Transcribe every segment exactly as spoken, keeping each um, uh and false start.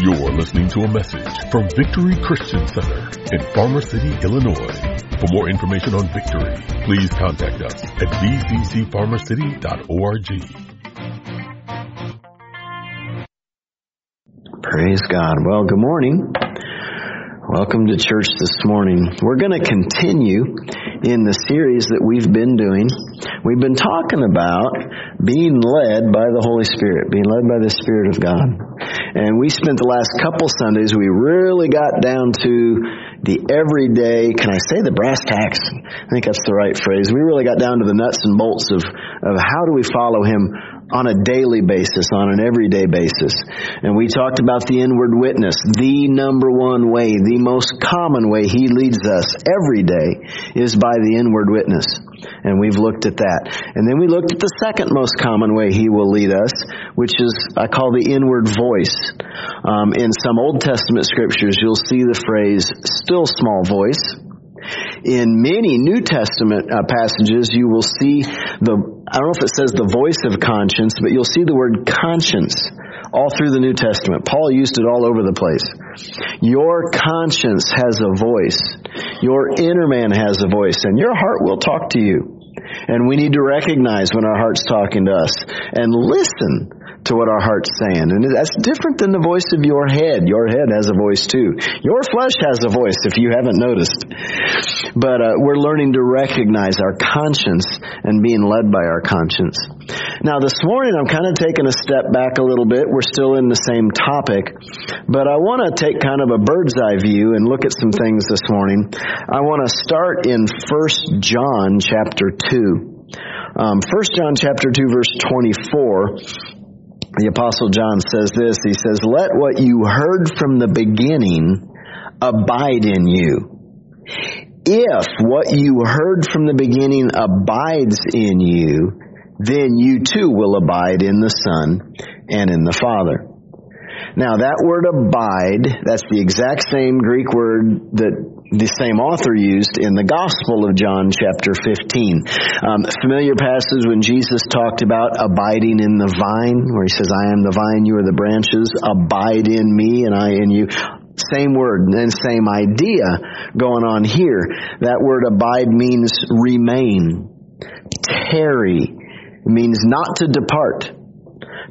You're listening to a message from Victory Christian Center in Farmer City, Illinois. For more information on Victory, please contact us at v c c farmer city dot org. Praise God. Well, good morning. Welcome to church this morning. We're going to continue in the series that we've been doing. We've been talking about being led by the Holy Spirit, being led by the Spirit of God. And we spent the last couple Sundays, we really got down to the everyday, can I say the brass tacks? I think that's the right phrase. We really got down to the nuts and bolts of, of how do we follow Him on a daily basis, on an everyday basis. And we talked about the inward witness, the number one way, the most common way He leads us every day is by the inward witness. And we've looked at that. And then we looked at the second most common way He will lead us, which is, I call the inward voice. Um, in some Old Testament scriptures, you'll see the phrase, still small voice. In many New Testament uh, passages, you will see the, I don't know if it says the voice of conscience, but you'll see the word conscience all through the New Testament. Paul used it all over the place. Your conscience has a voice. Your inner man has a voice, and your heart will talk to you. And we need to recognize when our heart's talking to us and listen to what our heart's saying. And that's different than the voice of your head. Your head has a voice too. Your flesh has a voice if you haven't noticed. But uh, we're learning to recognize our conscience and being led by our conscience. Now this morning I'm kind of taking a step back a little bit. We're still in the same topic, but I want to take kind of a bird's eye view and look at some things this morning. I want to start in First John chapter two. Um, First John chapter two verse twenty-four. The Apostle John says this, he says, "Let what you heard from the beginning abide in you. If what you heard from the beginning abides in you, then you too will abide in the Son and in the Father." Now that word abide, that's the exact same Greek word that the same author used in the Gospel of John chapter fifteen. Um, familiar passage when Jesus talked about abiding in the vine, where He says, "I am the vine, you are the branches, abide in me and I in you." Same word and same idea going on here. That word abide means remain. Tarry means not to depart,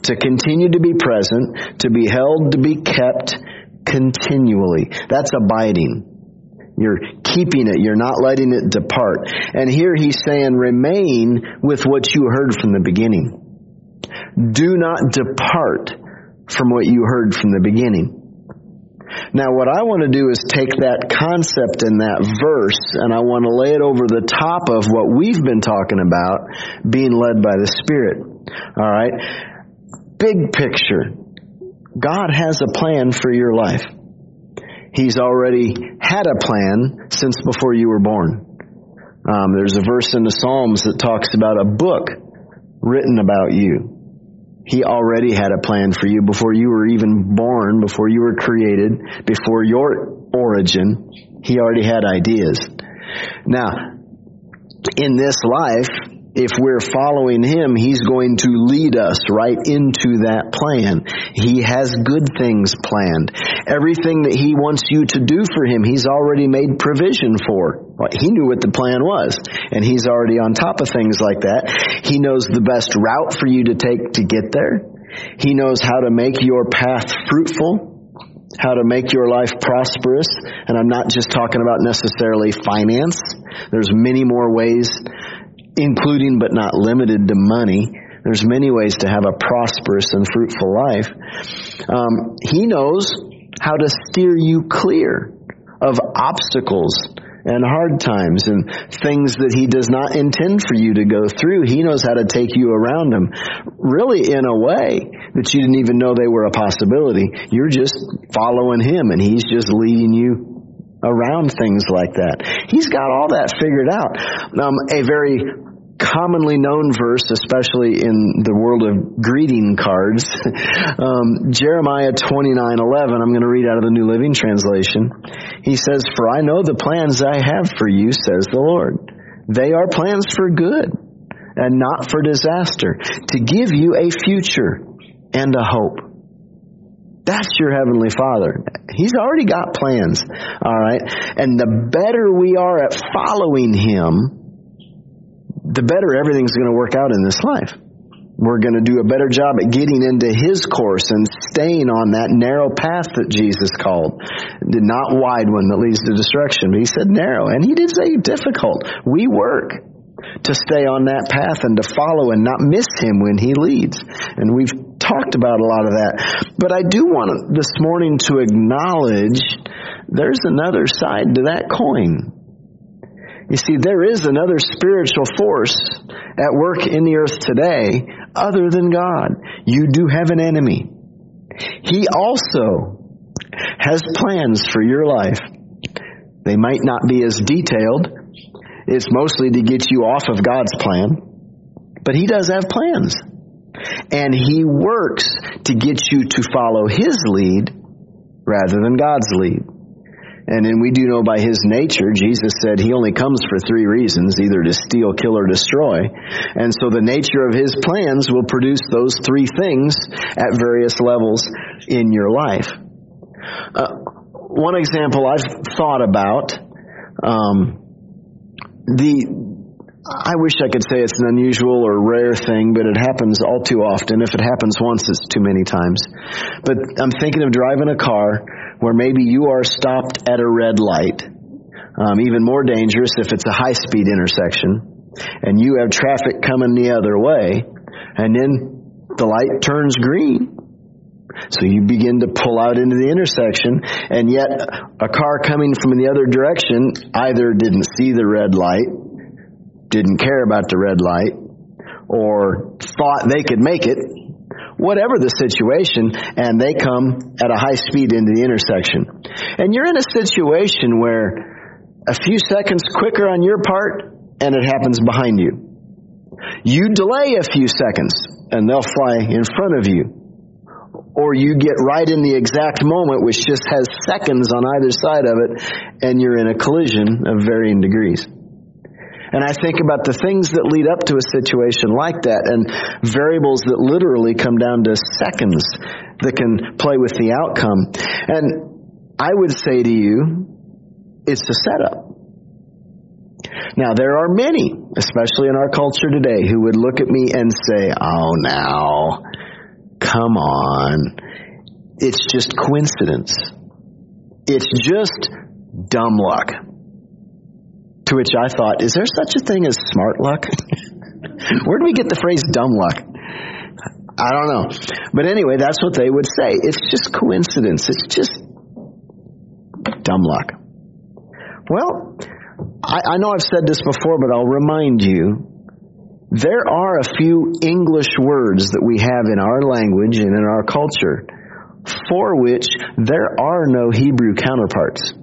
to continue to be present, to be held, to be kept continually. That's abiding. You're keeping it. You're not letting it depart. And here He's saying, remain with what you heard from the beginning. Do not depart from what you heard from the beginning. Now, what I want to do is take that concept in that verse, and I want to lay it over the top of what we've been talking about, being led by the Spirit. All right? Big picture. God has a plan for your life. He's already had a plan since before you were born. Um, there's a verse in the Psalms that talks about a book written about you. He already had a plan for you before you were even born, before you were created, before your origin. He already had ideas. Now, in this life, if we're following Him, He's going to lead us right into that plan. He has good things planned. Everything that He wants you to do for Him, He's already made provision for. He knew what the plan was, and He's already on top of things like that. He knows the best route for you to take to get there. He knows how to make your path fruitful, how to make your life prosperous. And I'm not just talking about necessarily finance. There's many more ways, including but not limited to money. There's many ways to have a prosperous and fruitful life. Um, he knows how to steer you clear of obstacles and hard times and things that He does not intend for you to go through. He knows how to take you around them, really in a way that you didn't even know they were a possibility. You're just following Him, and He's just leading you around things like that. He's got all that figured out. Um, a very commonly known verse, especially in the world of greeting cards, um, Jeremiah twenty-nine eleven. I'm going to read out of the New Living Translation. He says, "For I know the plans I have for you, says the Lord. They are plans for good and not for disaster, to give you a future and a hope." That's your Heavenly Father. He's already got plans, all right? And the better we are at following Him, the better everything's going to work out in this life. We're going to do a better job at getting into His course and staying on that narrow path that Jesus called. Not wide one that leads to destruction, but He said narrow. And He did say difficult. We work to stay on that path and to follow and not miss Him when He leads. And we've talked about a lot of that. But I do want this morning to acknowledge there's another side to that coin. You see, there is another spiritual force at work in the earth today other than God. You do have an enemy. He also has plans for your life. They might not be as detailed. It's mostly to get you off of God's plan. But He does have plans. And He works to get you to follow His lead rather than God's lead. And then we do know by His nature, Jesus said He only comes for three reasons, either to steal, kill, or destroy. And so the nature of His plans will produce those three things at various levels in your life. Uh, one example I've thought about, um, the... I wish I could say it's an unusual or rare thing, but it happens all too often. If it happens once, it's too many times. But I'm thinking of driving a car where maybe you are stopped at a red light. Um, even more dangerous if it's a high-speed intersection, and you have traffic coming the other way, and then the light turns green. So you begin to pull out into the intersection, and yet a car coming from the other direction either didn't see the red light, didn't care about the red light, or thought they could make it, whatever the situation, and they come at a high speed into the intersection. And you're in a situation where a few seconds quicker on your part, and it happens behind you. You delay a few seconds, and they'll fly in front of you. Or you get right in the exact moment, which just has seconds on either side of it, and you're in a collision of varying degrees. And I think about the things that lead up to a situation like that and variables that literally come down to seconds that can play with the outcome. And I would say to you, it's a setup. Now, there are many, especially in our culture today, who would look at me and say, oh, now, come on. It's just coincidence. It's just dumb luck. To which I thought, is there such a thing as smart luck? Where do we get the phrase dumb luck? I don't know. But anyway, that's what they would say. It's just coincidence. It's just dumb luck. Well, I, I know I've said this before, but I'll remind you. There are a few English words that we have in our language and in our culture for which there are no Hebrew counterparts.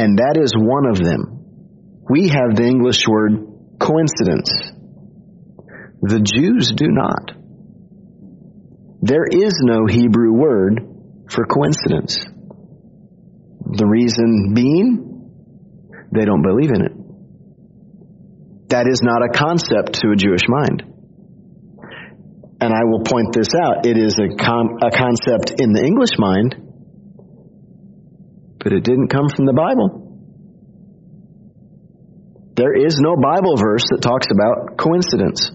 And that is one of them. We have the English word coincidence. The Jews do not. There is no Hebrew word for coincidence. The reason being, they don't believe in it. That is not a concept to a Jewish mind. And I will point this out. It is a con- a concept in the English mind, but it didn't come from the Bible. There is no Bible verse that talks about coincidence.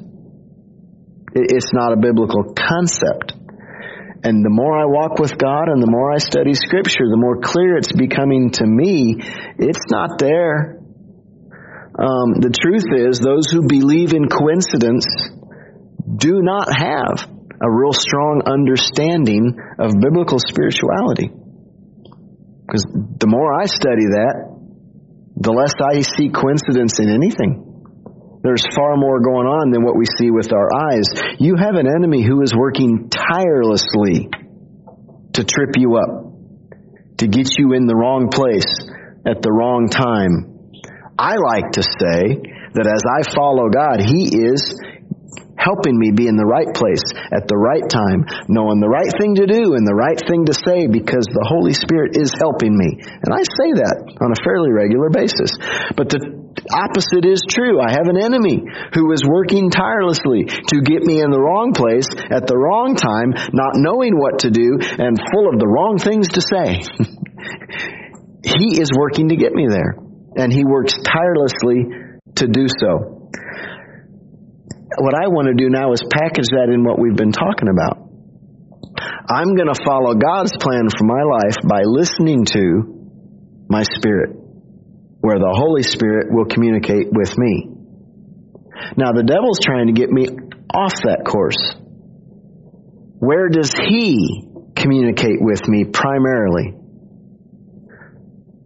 It's not a biblical concept. And the more I walk with God and the more I study Scripture, the more clear it's becoming to me, it's not there. Um, the truth is, those who believe in coincidence do not have a real strong understanding of biblical spirituality. Because the more I study that, the less I see coincidence in anything. There's far more going on than what we see with our eyes. You have an enemy who is working tirelessly to trip you up, to get you in the wrong place at the wrong time. I like to say that as I follow God, He is helping me be in the right place at the right time, knowing the right thing to do and the right thing to say, because the Holy Spirit is helping me. And I say that on a fairly regular basis. But the opposite is true. I have an enemy who is working tirelessly to get me in the wrong place at the wrong time, not knowing what to do, and full of the wrong things to say. He is working to get me there, and he works tirelessly to do so. What I want to do now is package that in what we've been talking about. I'm going to follow God's plan for my life by listening to my spirit, where the Holy Spirit will communicate with me. Now, the devil's trying to get me off that course. Where does he communicate with me primarily?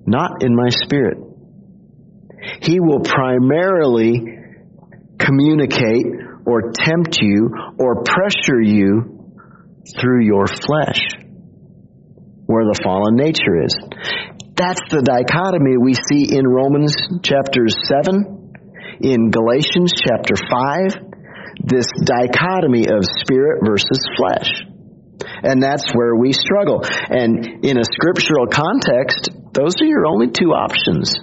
Not in my spirit. He will primarily communicate or tempt you or pressure you through your flesh, where the fallen nature is. That's the dichotomy we see in Romans chapter seven, in Galatians chapter five, this dichotomy of spirit versus flesh. And that's where we struggle. And in a scriptural context, those are your only two options.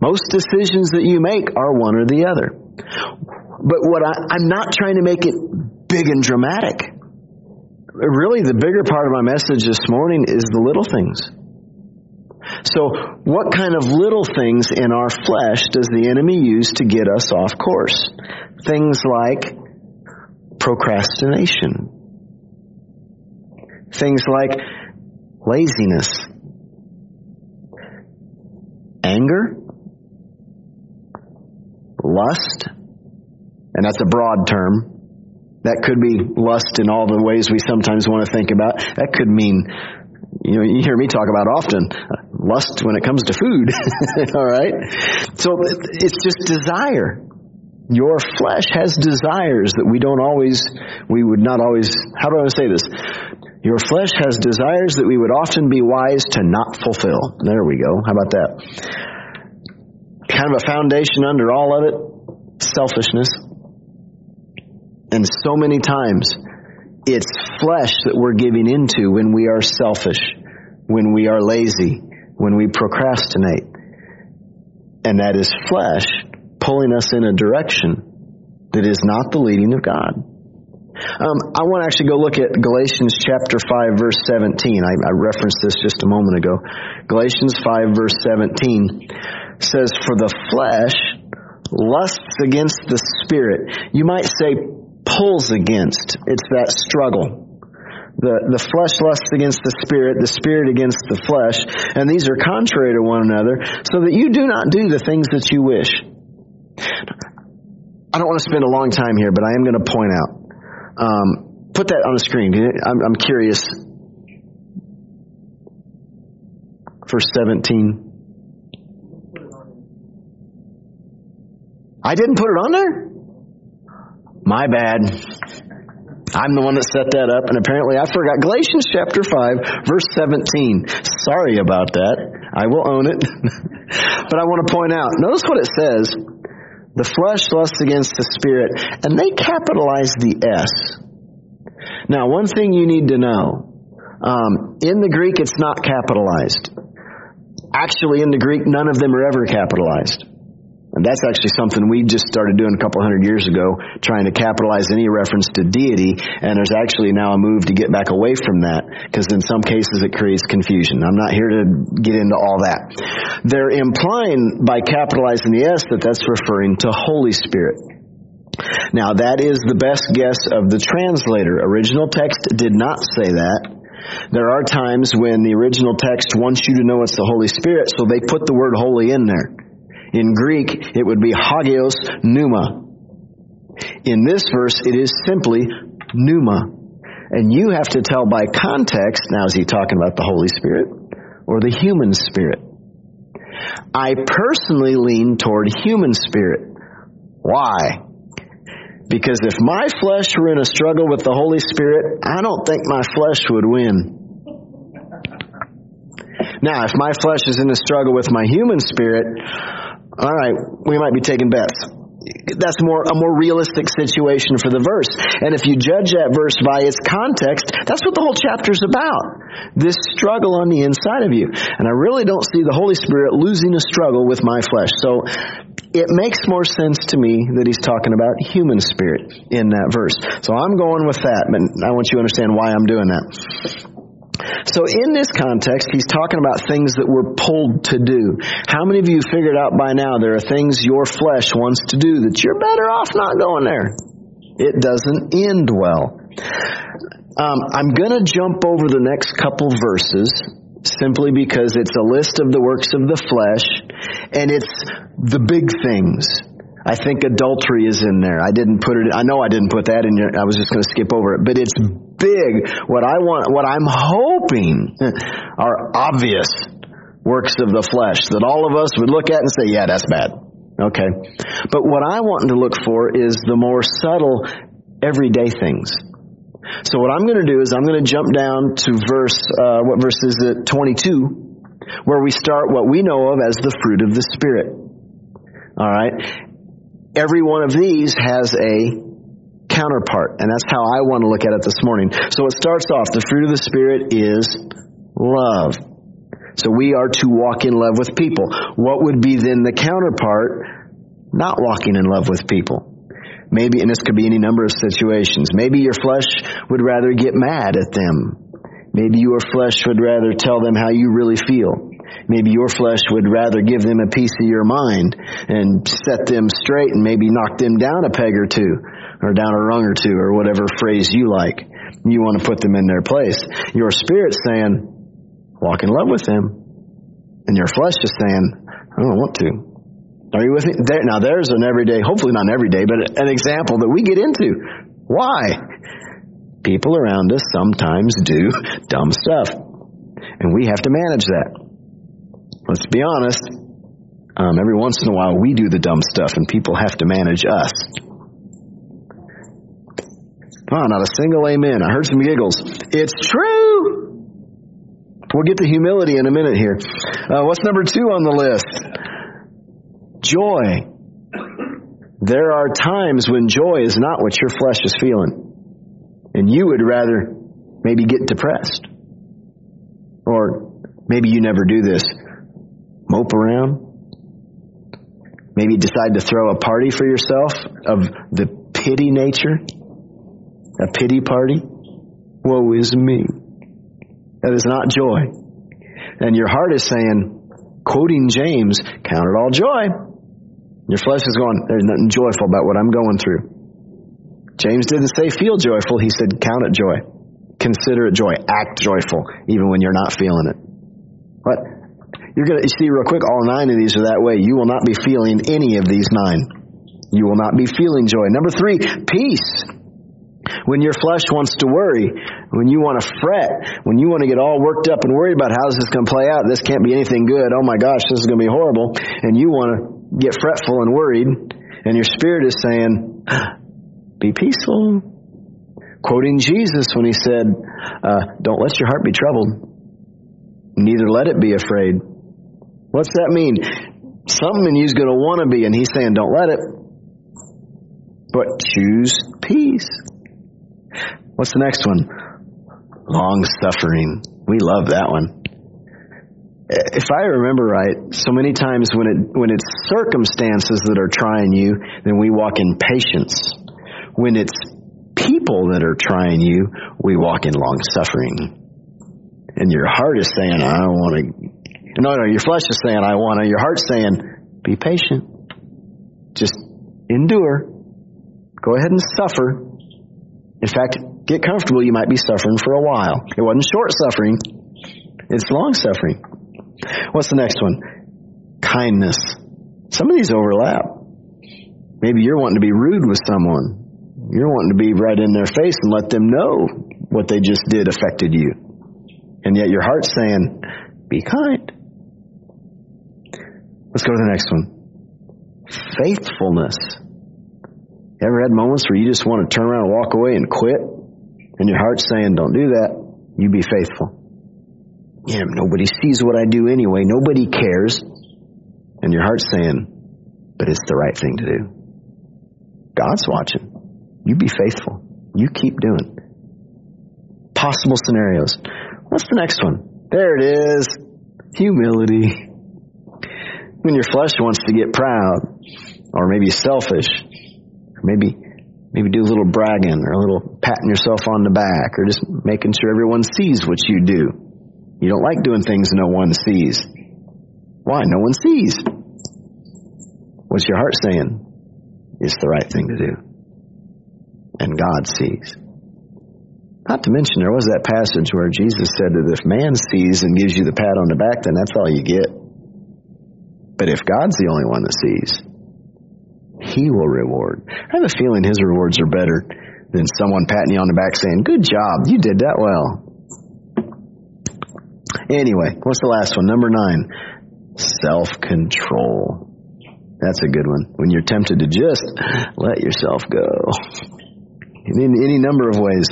Most decisions that you make are one or the other. But what I, I'm not trying to make it big and dramatic. Really, the bigger part of my message this morning is the little things. So what kind of little things in our flesh does the enemy use to get us off course? Things like procrastination. Things like laziness. Anger. Lust. And that's a broad term. That could be lust in all the ways we sometimes want to think about. That could mean, you know, you hear me talk about often, lust when it comes to food. All right? So it's just desire. Your flesh has desires that we don't always, we would not always, how do I say this? Your flesh has desires that we would often be wise to not fulfill. There we go. How about that? Kind of a foundation under all of it, selfishness. And so many times, it's flesh that we're giving into when we are selfish, when we are lazy, when we procrastinate. And that is flesh pulling us in a direction that is not the leading of God. Um, I want to actually go look at Galatians chapter five, verse seventeen. I, I referenced this just a moment ago. Galatians five, verse seventeen says, "For the flesh lusts against the spirit." You might say pulls against. It's that struggle. The, the flesh lusts against the spirit, the spirit against the flesh, and these are contrary to one another, so that you do not do the things that you wish. I don't want to spend a long time here, but I am going to point out. Um, put that on the screen. I'm, I'm curious. Verse seventeen. I didn't put it on there? My bad. I'm the one that set that up, and apparently I forgot. Galatians chapter five, verse seventeen. Sorry about that. I will own it. But I want to point out, notice what it says. The flesh lusts against the spirit, and they capitalize the S. Now, one thing you need to know, um, in the Greek, it's not capitalized. Actually, in the Greek, none of them are ever capitalized. And that's actually something we just started doing a couple hundred years ago, trying to capitalize any reference to deity. And there's actually now a move to get back away from that, because in some cases it creates confusion. I'm not here to get into all that. They're implying by capitalizing the S that that's referring to Holy Spirit. Now, that is the best guess of the translator. Original text did not say that. There are times when the original text wants you to know it's the Holy Spirit, so they put the word holy in there. In Greek, it would be hagios pneuma. In this verse, it is simply pneuma. And you have to tell by context, now is he talking about the Holy Spirit or the human spirit? I personally lean toward human spirit. Why? Because if my flesh were in a struggle with the Holy Spirit, I don't think my flesh would win. Now, if my flesh is in a struggle with my human spirit, all right, we might be taking bets. that's more a more realistic situation for the verse. And if you judge that verse by its context, that's what the whole chapter's about. This struggle on the inside of you. And I really don't see the Holy Spirit losing a struggle with my flesh. So it makes more sense to me that he's talking about human spirit in that verse. So I'm going with that, but I want you to understand why I'm doing that. So in this context, he's talking about things that we're pulled to do. How many of you figured out by now there are things your flesh wants to do that you're better off not going there? It doesn't end well. Um, I'm going to jump over the next couple verses simply because it's a list of the works of the flesh, and it's the big things. I think adultery is in there. I didn't put it. I know I didn't put that in there. I was just going to skip over it. But it's big. What I want, what I'm hoping are obvious works of the flesh that all of us would look at and say, yeah, that's bad. Okay. But what I want to look for is the more subtle, everyday things. So what I'm going to do is I'm going to jump down to verse, uh, what verse is it? twenty-two, where we start what we know of as the fruit of the Spirit. All right. Every one of these has a counterpart, and that's how I want to look at it this morning. So it starts off, the fruit of the Spirit is love. So we are to walk in love with people. What would be then the counterpart? Not walking in love with people. Maybe, and this could be any number of situations. Maybe your flesh would rather get mad at them. Maybe your flesh would rather tell them how you really feel. Maybe your flesh would rather give them a piece of your mind and set them straight and maybe knock them down a peg or two or down a rung or two or whatever phrase you like. You want to put them in their place. Your spirit's saying, walk in love with them. And your flesh is saying, I don't want to. Are you with me? There, now there's an everyday, hopefully not an everyday, but an example that we get into. Why? People around us sometimes do dumb stuff. And we have to manage that. Let's be honest, um, every once in a while we do the dumb stuff and people have to manage us. Oh, not a single amen. I heard some giggles. It's true. We'll get to humility in a minute here. Uh, what's number two on the list? Joy. There are times when joy is not what your flesh is feeling. And you would rather maybe get depressed. Or maybe you never do this. Mope around. Maybe decide to throw a party for yourself of the pity nature. A pity party. Woe is me. That is not joy. And your heart is saying, quoting James, count it all joy. Your flesh is going, there's nothing joyful about what I'm going through. James didn't say feel joyful. He said count it joy. Consider it joy. Act joyful even when you're not feeling it. What? You're going to see real quick, all nine of these are that way. You will not be feeling any of these nine. You will not be feeling joy. Number three, peace. When your flesh wants to worry, when you want to fret, when you want to get all worked up and worried about how's this going to play out, this can't be anything good, oh my gosh, this is going to be horrible, and you want to get fretful and worried, and your spirit is saying, be peaceful. Quoting Jesus when he said, uh, don't let your heart be troubled, neither let it be afraid. What's that mean? Something in you's going to want to be, and he's saying, don't let it. But choose peace. What's the next one? Long suffering. We love that one. If I remember right, so many times when it when it's circumstances that are trying you, then we walk in patience. When it's people that are trying you, we walk in long suffering. And your heart is saying, I don't want to. No, no, your flesh is saying, I want to. Your heart's saying, be patient. Just endure. Go ahead and suffer. In fact, get comfortable. You might be suffering for a while. It wasn't short suffering. It's long suffering. What's the next one? Kindness. Some of these overlap. Maybe you're wanting to be rude with someone. You're wanting to be right in their face and let them know what they just did affected you. And yet your heart's saying, be kind. Let's go to the next one. Faithfulness. You ever had moments where you just want to turn around and walk away and quit? And your heart's saying, don't do that. You be faithful. Yeah, nobody sees what I do anyway. Nobody cares. And your heart's saying, but it's the right thing to do. God's watching. You be faithful. You keep doing it. Possible scenarios. What's the next one? There it is. Humility. When your flesh wants to get proud, or maybe selfish, or maybe maybe do a little bragging, or a little patting yourself on the back, or just making sure everyone sees what you do. You don't like doing things no one sees. Why? No one sees. What's your heart saying? It's the right thing to do. And God sees. Not to mention, there was that passage where Jesus said that if man sees and gives you the pat on the back, then that's all you get. But if God's the only one that sees, He will reward. I have a feeling His rewards are better than someone patting you on the back saying, good job, you did that well. Anyway, what's the last one? Number nine, self-control. That's a good one. When you're tempted to just let yourself go. In any number of ways.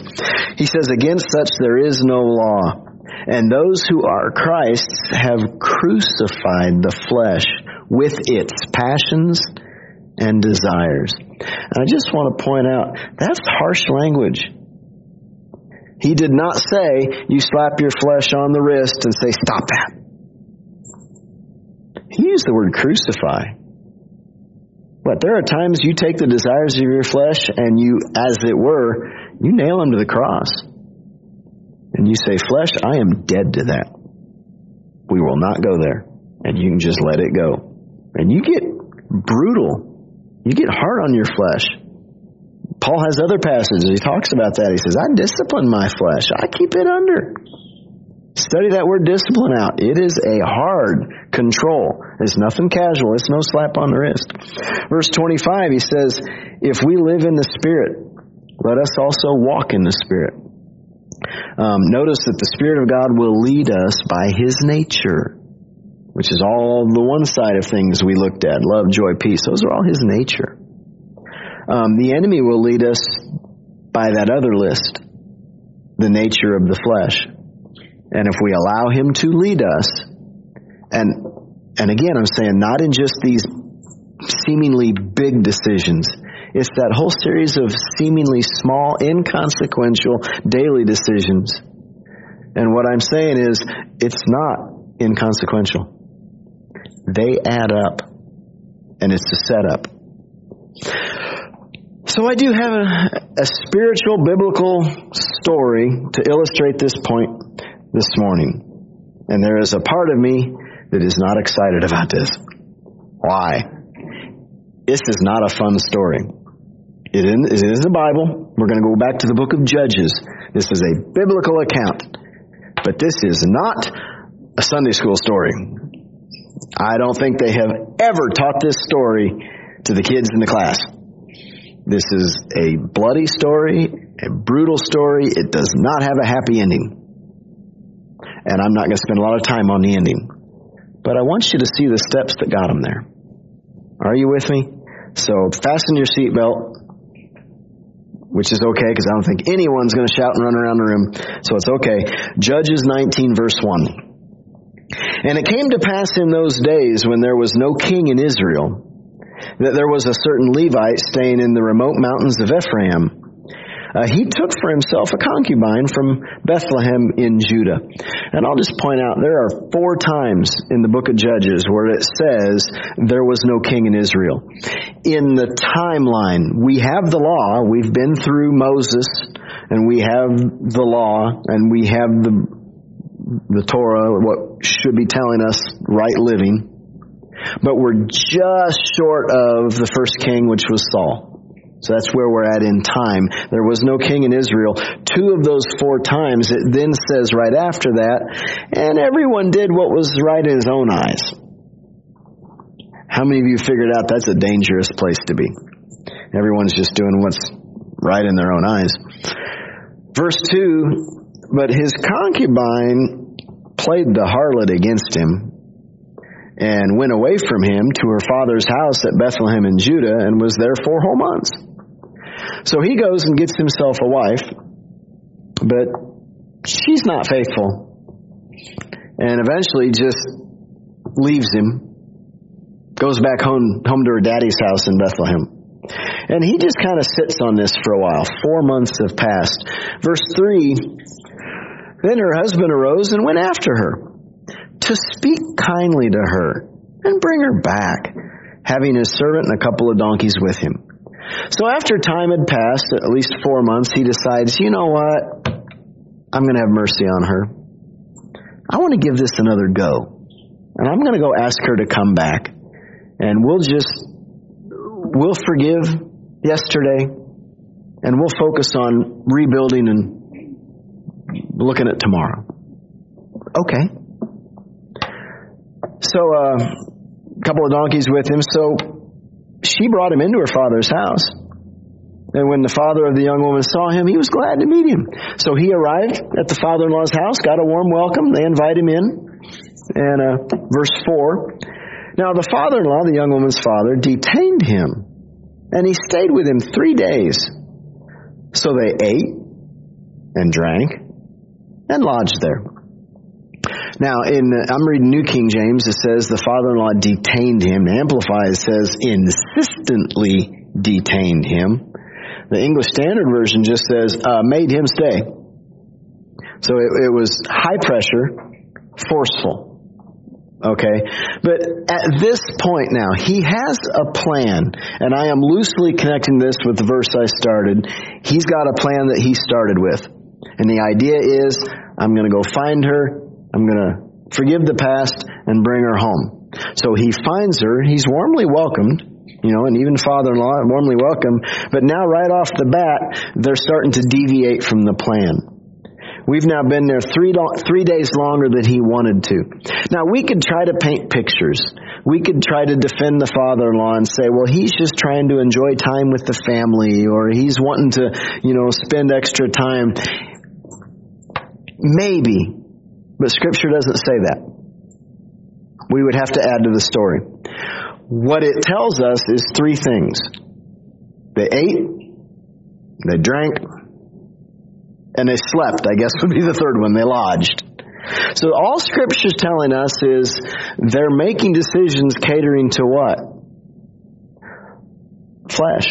He says, against such there is no law. And those who are Christ's have crucified the flesh with its passions and desires. And I just want to point out, that's harsh language. He did not say, you slap your flesh on the wrist and say, stop that. He used the word crucify. But there are times you take the desires of your flesh and you, as it were, you nail them to the cross. And you say, flesh, I am dead to that. We will not go there. And you can just let it go. And you get brutal. You get hard on your flesh. Paul has other passages. He talks about that. He says, I discipline my flesh. I keep it under. Study that word discipline out. It is a hard control. It's nothing casual. It's no slap on the wrist. Verse twenty-five, he says, if we live in the Spirit, let us also walk in the Spirit. Um, notice that the Spirit of God will lead us by His nature, which is all the one side of things we looked at. Love, joy, peace. Those are all His nature. Um, the enemy will lead us by that other list, the nature of the flesh. And if we allow Him to lead us, and And again, I'm saying not in just these seemingly big decisions. It's that whole series of seemingly small, inconsequential daily decisions. And what I'm saying is it's not inconsequential. They add up, and it's a setup. So I do have a, a spiritual, biblical story to illustrate this point this morning. And there is a part of me that is not excited about this. Why? This is not a fun story. It is in the Bible. We're going to go back to the book of Judges. This is a biblical account. But this is not a Sunday school story. I don't think they have ever taught this story to the kids in the class. This is a bloody story, a brutal story. It does not have a happy ending. And I'm not going to spend a lot of time on the ending. But I want you to see the steps that got them there. Are you with me? So fasten your seatbelt, which is okay because I don't think anyone's going to shout and run around the room. So it's okay. Judges nineteen, verse one. And it came to pass in those days when there was no king in Israel, that there was a certain Levite staying in the remote mountains of Ephraim. Uh, he took for himself a concubine from Bethlehem in Judah. And I'll just point out, there are four times in the book of Judges where it says there was no king in Israel. In the timeline, we have the law. We've been through Moses, and we have the law, and we have the, the Torah, what should be telling us right living. But we're just short of the first king, which was Saul. So that's where we're at in time. There was no king in Israel. Two of those four times, it then says right after that, and everyone did what was right in his own eyes. How many of you figured out that's a dangerous place to be? Everyone's just doing what's right in their own eyes. Verse two, but his concubine played the harlot against him, and went away from him to her father's house at Bethlehem in Judah, and was there four whole months. So he goes and gets himself a wife, but she's not faithful, and eventually just leaves him, goes back home, home to her daddy's house in Bethlehem. And he just kind of sits on this for a while. Four months have passed. Verse three, then her husband arose and went after her to speak kindly to her and bring her back, having his servant and a couple of donkeys with him. So after time had passed, at least four months, he decides, you know what? I'm going to have mercy on her. I want to give this another go. And I'm going to go ask her to come back. And we'll just, we'll forgive yesterday. And we'll focus on rebuilding and looking at tomorrow. Okay. So uh, a couple of donkeys with him. So she brought him into her father's house. And when the father of the young woman saw him, he was glad to meet him. So he arrived at the father-in-law's house, got a warm welcome. They invite him in. And uh, verse four, now the father-in-law, the young woman's father, detained him. And he stayed with him three days. So they ate and drank and lodged there. Now, in uh, I'm reading New King James. It says the father-in-law detained him. The Amplified says insistently detained him. The English Standard Version just says, uh, made him stay. So it, it was high pressure, forceful. Okay? But at this point now, he has a plan, and I am loosely connecting this with the verse I started. He's got a plan that he started with. And the idea is, I'm going to go find her, I'm going to forgive the past, and bring her home. So he finds her, he's warmly welcomed. You know, and even father-in-law, warmly welcome. But now right off the bat, they're starting to deviate from the plan. We've now been there three, three days longer than he wanted to. Now, we could try to paint pictures. We could try to defend the father-in-law and say, well, he's just trying to enjoy time with the family, or he's wanting to, you know, spend extra time. Maybe. But Scripture doesn't say that. We would have to add to the story. What it tells us is three things. They ate, they drank, and they slept, I guess would be the third one. They lodged. So all Scripture's telling us is they're making decisions catering to what? Flesh.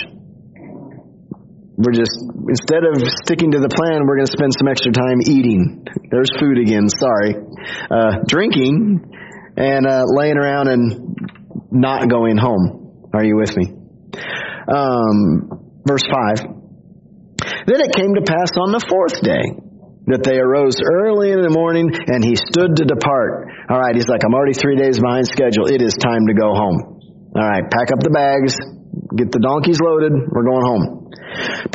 We're just, instead of sticking to the plan, we're going to spend some extra time eating. There's food again, sorry. Uh, drinking and uh, laying around and not going home. Are you with me? Um, verse five. Then it came to pass on the fourth day that they arose early in the morning and he stood to depart. All right, he's like, I'm already three days behind schedule. It is time to go home. All right, pack up the bags, get the donkeys loaded. We're going home.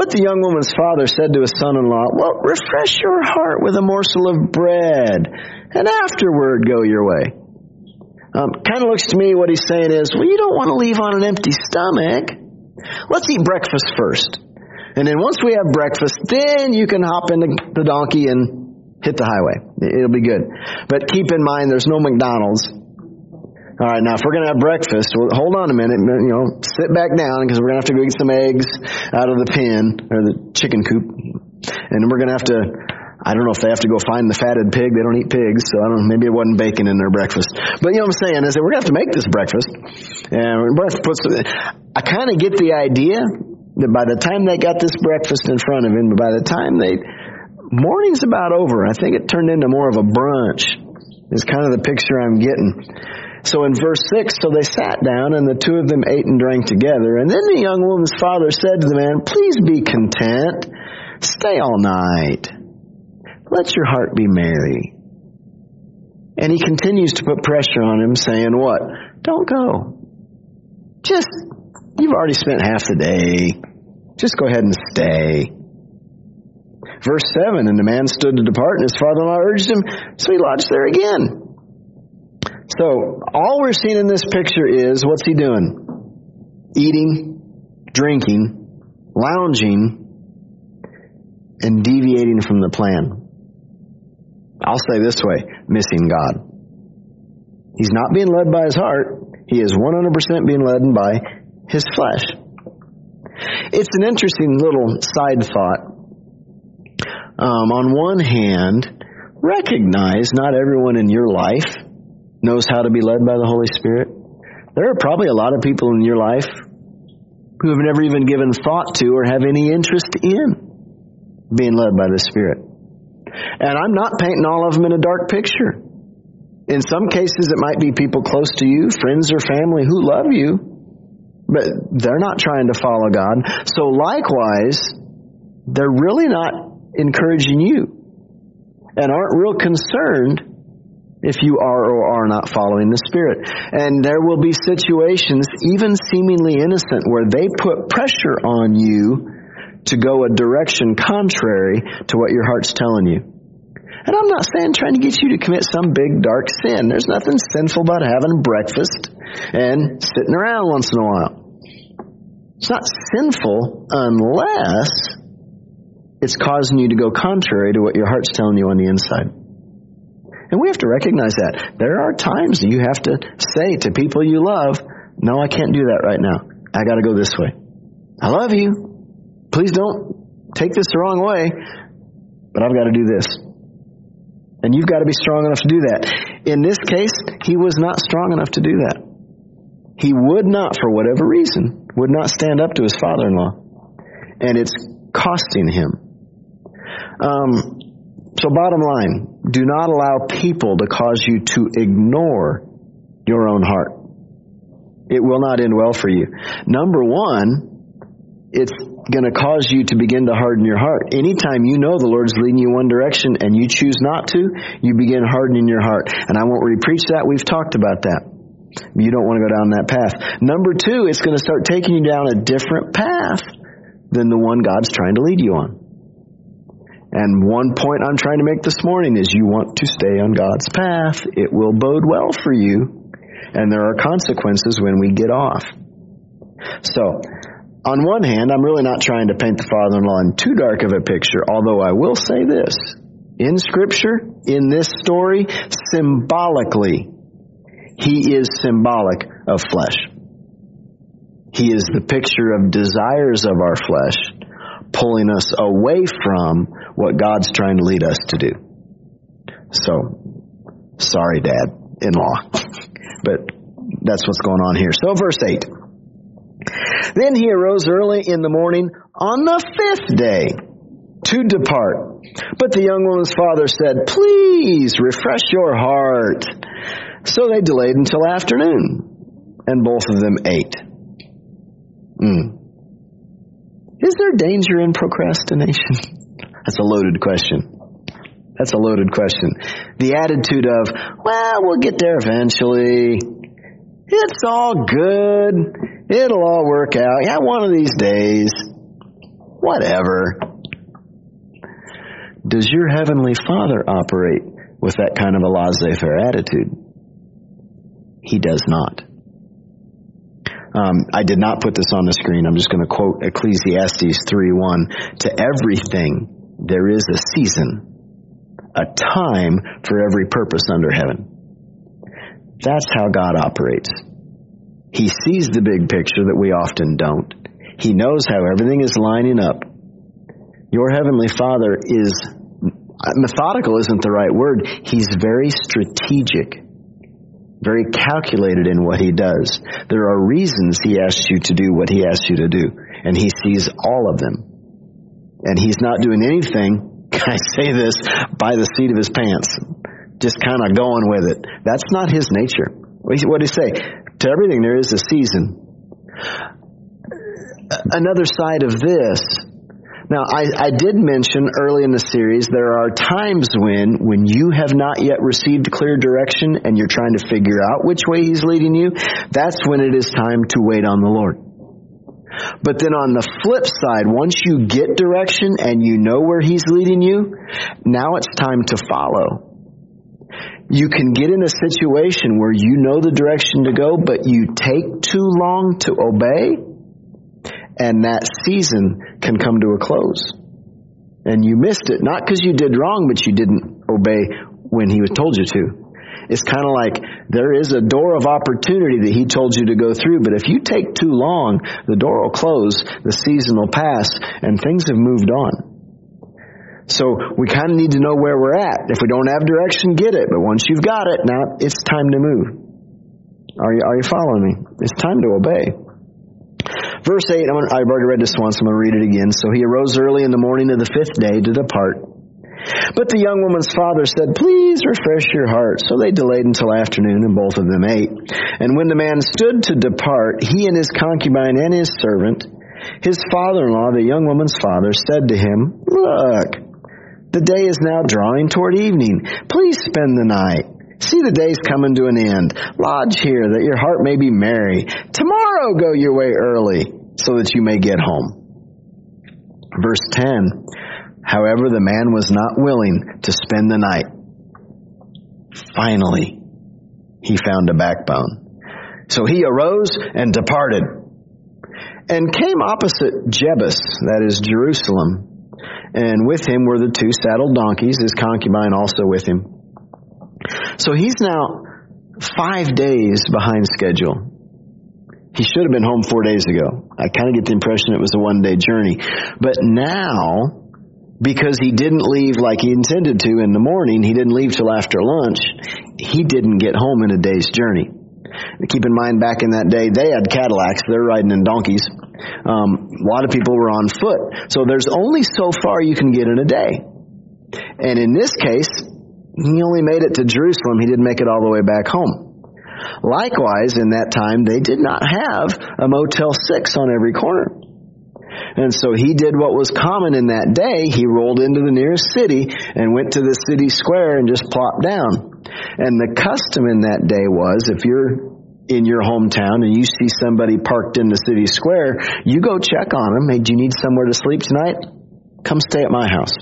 But the young woman's father said to his son-in-law, well, refresh your heart with a morsel of bread and afterward go your way. Um, kind of looks to me what he's saying is, well, you don't want to leave on an empty stomach. Let's eat breakfast first. And then once we have breakfast, then you can hop into the donkey and hit the highway. It'll be good. But keep in mind, there's no McDonald's. All right, now if we're going to have breakfast, well, hold on a minute. You know, sit back down because we're going to have to go eat some eggs out of the pen or the chicken coop. And we're going to have to... I don't know if they have to go find the fatted pig. They don't eat pigs, so I don't know. Maybe it wasn't bacon in their breakfast. But you know what I'm saying? I said, we're going to have to make this breakfast. And we're going to have to put some, I kind of get the idea that by the time they got this breakfast in front of him, by the time they, morning's about over. I think it turned into more of a brunch is kind of the picture I'm getting. So in verse six, so they sat down, and the two of them ate and drank together. And then the young woman's father said to the man, please be content. Stay all night. Let your heart be merry. And he continues to put pressure on him, saying what? Don't go. Just, you've already spent half the day. Just go ahead and stay. Verse seven, and the man stood to depart, and his father-in-law urged him, so he lodged there again. So, all we're seeing in this picture is, what's he doing? Eating, drinking, lounging, and deviating from the plan. I'll say this way, missing God. He's not being led by his heart. He is one hundred percent being led by his flesh. It's an interesting little side thought. Um, on one hand, recognize not everyone in your life knows how to be led by the Holy Spirit. There are probably a lot of people in your life who have never even given thought to or have any interest in being led by the Spirit. And I'm not painting all of them in a dark picture. In some cases, it might be people close to you, friends or family who love you, but they're not trying to follow God. So likewise, they're really not encouraging you and aren't real concerned if you are or are not following the Spirit. And there will be situations, even seemingly innocent, where they put pressure on you to go a direction contrary to what your heart's telling you. And I'm not saying trying to get you to commit some big dark sin. There's nothing sinful about having breakfast and sitting around once in a while. It's not sinful unless it's causing you to go contrary to what your heart's telling you on the inside. And we have to recognize that. There are times you have to say to people you love, no, I can't do that right now. I got to go this way. I love you. Please don't take this the wrong way, but I've got to do this. And you've got to be strong enough to do that. In this case, he was not strong enough to do that. He would not, for whatever reason, would not stand up to his father-in-law. And it's costing him. Um. So bottom line, do not allow people to cause you to ignore your own heart. It will not end well for you. Number one, it's going to cause you to begin to harden your heart. Anytime you know the Lord's leading you one direction and you choose not to, you begin hardening your heart. And I won't re-preach that. We've talked about that. You don't want to go down that path. Number two, it's going to start taking you down a different path than the one God's trying to lead you on. And one point I'm trying to make this morning is you want to stay on God's path. It will bode well for you. And there are consequences when we get off. So, on one hand, I'm really not trying to paint the father-in-law in too dark of a picture, although I will say this. In Scripture, in this story, symbolically, he is symbolic of flesh. He is the picture of desires of our flesh, pulling us away from what God's trying to lead us to do. So, sorry, dad-in-law, but that's what's going on here. So, verse eight. Then he arose early in the morning on the fifth day to depart. But the young woman's father said, please refresh your heart. So they delayed until afternoon, and both of them ate. Mm. Is there danger in procrastination? That's a loaded question. That's a loaded question. The attitude of, well, we'll get there eventually. It's all good. It'll all work out. Yeah, one of these days. Whatever. Does your Heavenly Father operate with that kind of a laissez-faire attitude? He does not. Um, I did not put this on the screen. I'm just going to quote Ecclesiastes three one. To everything, there is a season, a time for every purpose under heaven. That's how God operates. He sees the big picture that we often don't. He knows how everything is lining up. Your Heavenly Father is, methodical isn't the right word. He's very strategic. Very calculated in what he does. There are reasons he asks you to do what he asks you to do, and he sees all of them. And he's not doing anything, I say this, by the seat of his pants, just kind of going with it. That's not his nature. What did he say? To everything there is a season. Another side of this. Now, I, I did mention early in the series, there are times when, when you have not yet received clear direction and you're trying to figure out which way he's leading you, that's when it is time to wait on the Lord. But then on the flip side, once you get direction and you know where he's leading you, now it's time to follow. You can get in a situation where you know the direction to go, but you take too long to obey. And that season can come to a close. And you missed it, not because you did wrong, but you didn't obey when he was told you to. It's kind of like there is a door of opportunity that he told you to go through, but if you take too long, the door will close, the season will pass, and things have moved on. So we kind of need to know where we're at. If we don't have direction, get it. But once you've got it, now it's time to move. Are you, are you following me? It's time to obey. Verse eight, I'm gonna, I've already read this once, I'm going to read it again. So he arose early in the morning of the fifth day to depart. But the young woman's father said, "Please refresh your heart." So they delayed until afternoon, and both of them ate. And when the man stood to depart, he and his concubine and his servant, his father-in-law, the young woman's father, said to him, "Look, the day is now drawing toward evening. Please spend the night. See, the day's coming to an end. Lodge here, that your heart may be merry. Tomorrow go your way early, so that you may get home." Verse ten. However, the man was not willing to spend the night. Finally, he found a backbone. So he arose and departed, and came opposite Jebus, that is Jerusalem. And with him were the two saddled donkeys, his concubine also with him. So he's now five days behind schedule. He should have been home four days ago. I kind of get the impression it was a one-day journey. But now, because he didn't leave like he intended to in the morning, he didn't leave till after lunch, he didn't get home in a day's journey. Keep in mind, back in that day, they had Cadillacs. They're riding in donkeys. Um, a lot of people were on foot. So there's only so far you can get in a day. And in this case, he only made it to Jerusalem. He didn't make it all the way back home. Likewise, in that time, they did not have a Motel six on every corner. And so he did what was common in that day. He rolled into the nearest city and went to the city square and just plopped down. And the custom in that day was, if you're in your hometown and you see somebody parked in the city square, you go check on them. Hey, do you need somewhere to sleep tonight? Come stay at my house.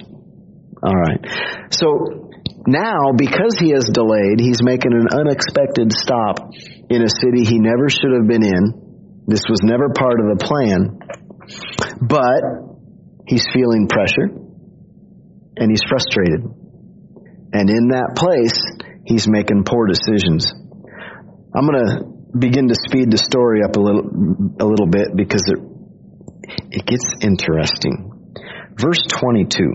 All right. So now, because he has delayed, he's making an unexpected stop in a city he never should have been in. This was never part of the plan. But he's feeling pressure, and he's frustrated. And in that place, he's making poor decisions. I'm going to begin to speed the story up a little a little bit because it it gets interesting. Verse twenty-two.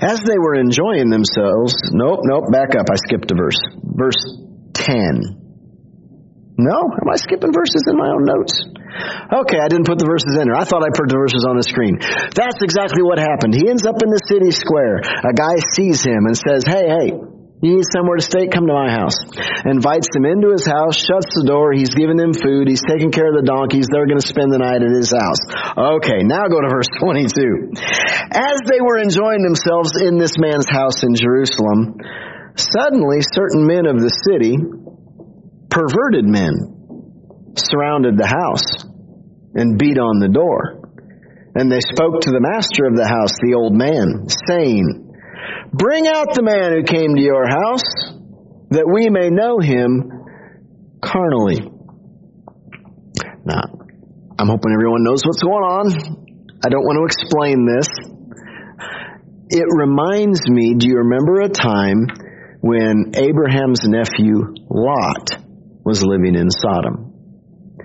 As they were enjoying themselves, nope, nope, back up. I skipped a verse. Verse ten. No? Am I skipping verses in my own notes? Okay, I didn't put the verses in there. I thought I put the verses on the screen. That's exactly what happened. He ends up in the city square. A guy sees him and says, "Hey, hey, you need somewhere to stay? Come to my house." Invites them into his house, shuts the door. He's giving them food. He's taking care of the donkeys. They're going to spend the night at his house. Okay, now go to verse twenty-two. As they were enjoying themselves in this man's house in Jerusalem, suddenly certain men of the city, perverted men, surrounded the house and beat on the door. And they spoke to the master of the house, the old man, saying, "Bring out the man who came to your house, that we may know him carnally." Now, I'm hoping everyone knows what's going on. I don't want to explain this. It reminds me, do you remember a time when Abraham's nephew Lot was living in Sodom?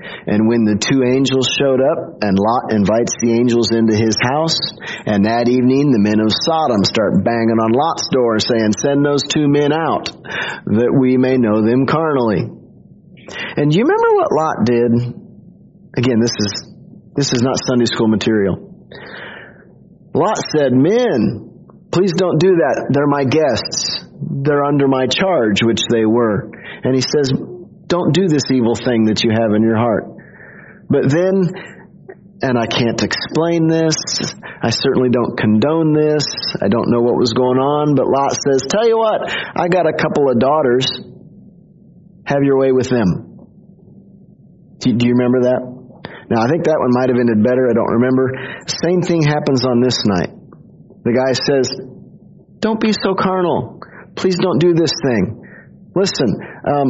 And when the two angels showed up, and Lot invites the angels into his house, and that evening the men of Sodom start banging on Lot's door saying, "Send those two men out, that we may know them carnally." And do you remember what Lot did? Again, this is this is not Sunday school material. Lot said, "Men, please don't do that. They're my guests. They're under my charge," which they were. And he says, "Don't do this evil thing that you have in your heart." But then, and I can't explain this, I certainly don't condone this, I don't know what was going on, but Lot says, "Tell you what, I got a couple of daughters. Have your way with them." Do, do you remember that? Now, I think that one might have ended better. I don't remember. Same thing happens on this night. The guy says, "Don't be so carnal. Please don't do this thing. Listen, um,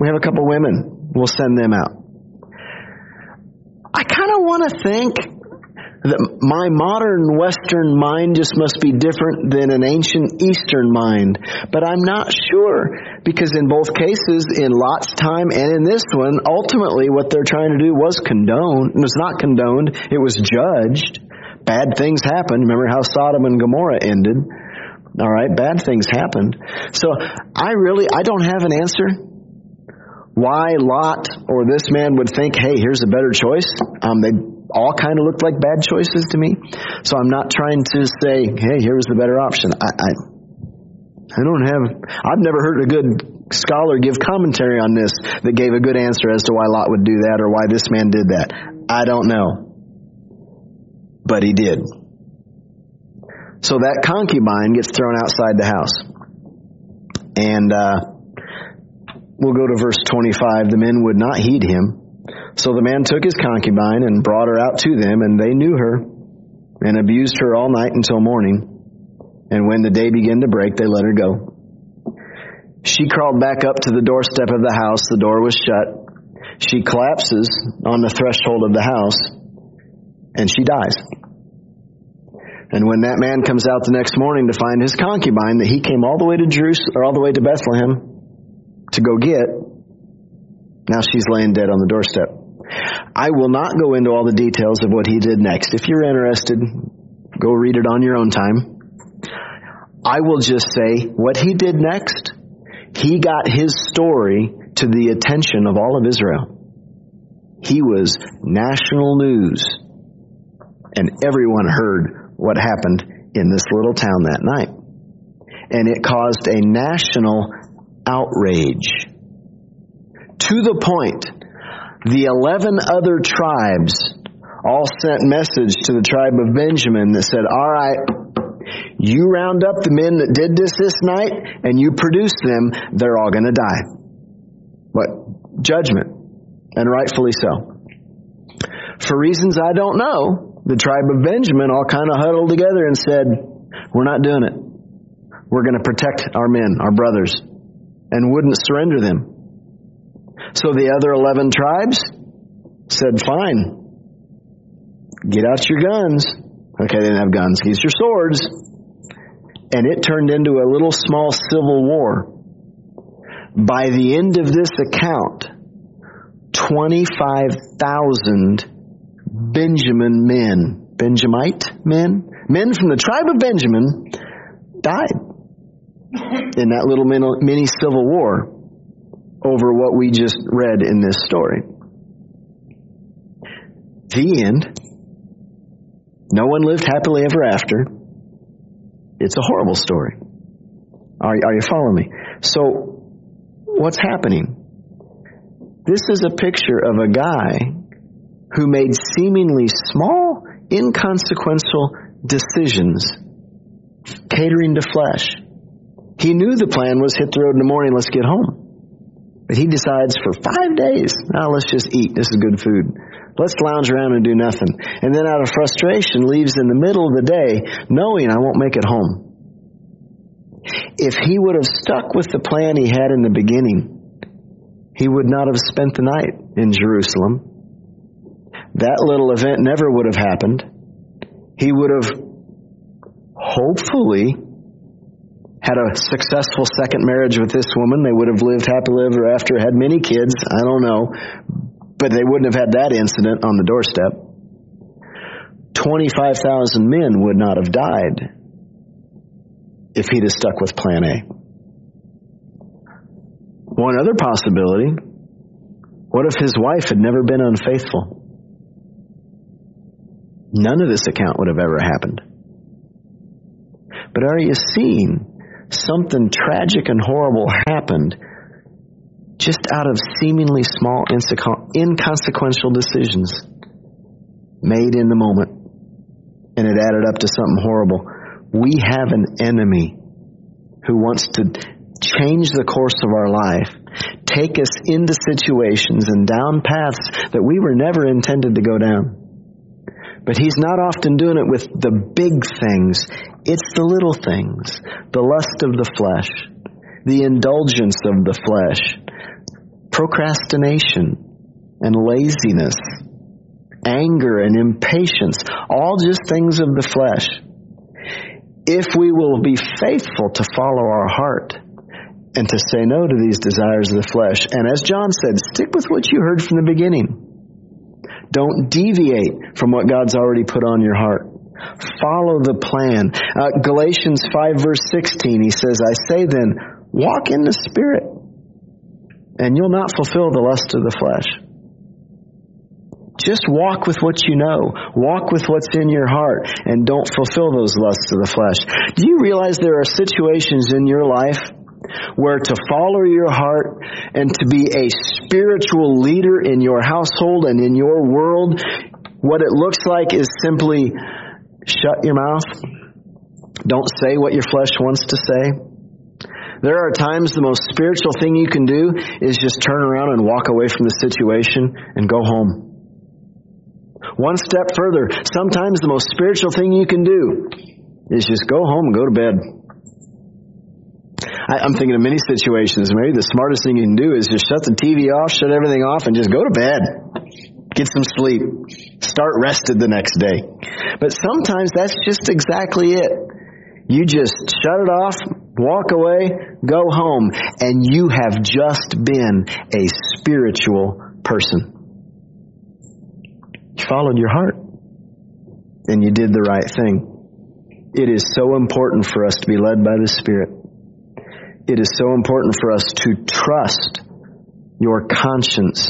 we have a couple women. We'll send them out." I kind of want to think that my modern Western mind just must be different than an ancient Eastern mind. But I'm not sure, because in both cases, in Lot's time and in this one, ultimately what they're trying to do was condoned. It was not condoned. It was judged. Bad things happened. Remember how Sodom and Gomorrah ended. All right, bad things happened. So I really, I don't have an answer. why Lot or this man would think, hey, here's a better choice. Um, they all kind of looked like bad choices to me. So I'm not trying to say, hey, here was the better option. I, I, I don't have, I've never heard a good scholar give commentary on this that gave a good answer as to why Lot would do that or why this man did that. I don't know. But he did. So that concubine gets thrown outside the house. And uh, we'll go to verse twenty-five. The men would not heed him. So the man took his concubine and brought her out to them, and they knew her and abused her all night until morning. And when the day began to break, they let her go. She crawled back up to the doorstep of the house. The door was shut. She collapses on the threshold of the house, and she dies. And when that man comes out the next morning to find his concubine that he came all the way to Jerusalem, or all the way to Bethlehem to go get, now she's laying dead on the doorstep. I will not go into all the details of what he did next. If you're interested, go read it on your own time. I will just say what he did next, he got his story to the attention of all of Israel. He was national news. And everyone heard what happened in this little town that night. And it caused a national outrage. To the point, the eleven other tribes all sent message to the tribe of Benjamin that said, all right, you round up the men that did this this night and you produce them, they're all going to die. What? Judgment. And rightfully so. For reasons I don't know, the tribe of Benjamin all kind of huddled together and said, we're not doing it. We're going to protect our men, our brothers, and wouldn't surrender them. So the other eleven tribes said, fine, get out your guns. Okay, they didn't have guns. Use your swords. And it turned into a little small civil war. By the end of this account, twenty-five thousand Benjamin men, Benjamite men, men from the tribe of Benjamin died in that little mini civil war over what we just read in this story. The end. No one lived happily ever after. It's a horrible story. Are, are you following me? So what's happening? This is a picture of a guy who made seemingly small, inconsequential decisions, catering to flesh. He knew the plan was hit the road in the morning, let's get home. But he decides for five days, now let's just eat, this is good food. Let's lounge around and do nothing. And then out of frustration, leaves in the middle of the day, knowing I won't make it home. If he would have stuck with the plan he had in the beginning, he would not have spent the night in Jerusalem. That little event never would have happened. He would have hopefully had a successful second marriage with this woman. They would have lived happily ever after, had many kids. I don't know. But they wouldn't have had that incident on the doorstep. twenty-five thousand men would not have died if he'd have stuck with plan A. One other possibility, what if his wife had never been unfaithful? None of this account would have ever happened. But are you seeing something tragic and horrible happened just out of seemingly small, inconsequential decisions made in the moment? And it added up to something horrible. We have an enemy who wants to change the course of our life, take us into situations and down paths that we were never intended to go down. But he's not often doing it with the big things. It's the little things. The lust of the flesh. The indulgence of the flesh. Procrastination and laziness. Anger and impatience. All just things of the flesh. If we will be faithful to follow our heart and to say no to these desires of the flesh. And as John said, stick with what you heard from the beginning. Don't deviate from what God's already put on your heart. Follow the plan. Uh, Galatians five verse sixteen, he says, I say then, walk in the Spirit. and you'll not fulfill the lust of the flesh. Just walk with what you know. Walk with what's in your heart, and don't fulfill those lusts of the flesh. Do you realize there are situations in your life where to follow your heart and to be a spiritual leader in your household and in your world, what it looks like is simply shut your mouth. Don't say what your flesh wants to say. There are times the most spiritual thing you can do is just turn around and walk away from the situation and go home. One step further, sometimes the most spiritual thing you can do is just go home and go to bed. I, I'm thinking of many situations. Maybe the smartest thing you can do is just shut the T V off, shut everything off, and just go to bed. Get some sleep. Start rested the next day. But sometimes that's just exactly it. You just shut it off, walk away, go home, and you have just been a spiritual person. You followed your heart, and you did the right thing. It is so important for us to be led by the Spirit. It is so important for us to trust your conscience.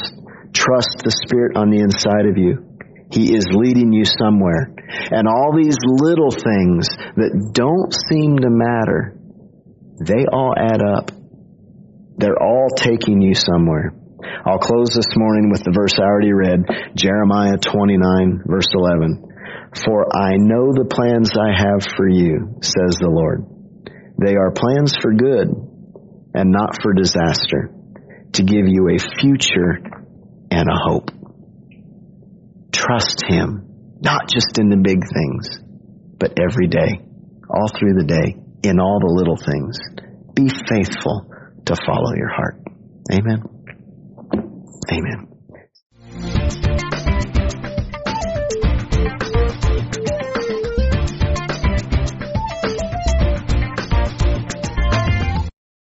Trust the Spirit on the inside of you. He is leading you somewhere. And all these little things that don't seem to matter, they all add up. They're all taking you somewhere. I'll close this morning with the verse I already read, Jeremiah twenty-nine, verse eleven. For I know the plans I have for you, says the Lord. They are plans for good and not for disaster, to give you a future and a hope. Trust Him, not just in the big things, but every day, all through the day, in all the little things. Be faithful to follow your heart. Amen. Amen.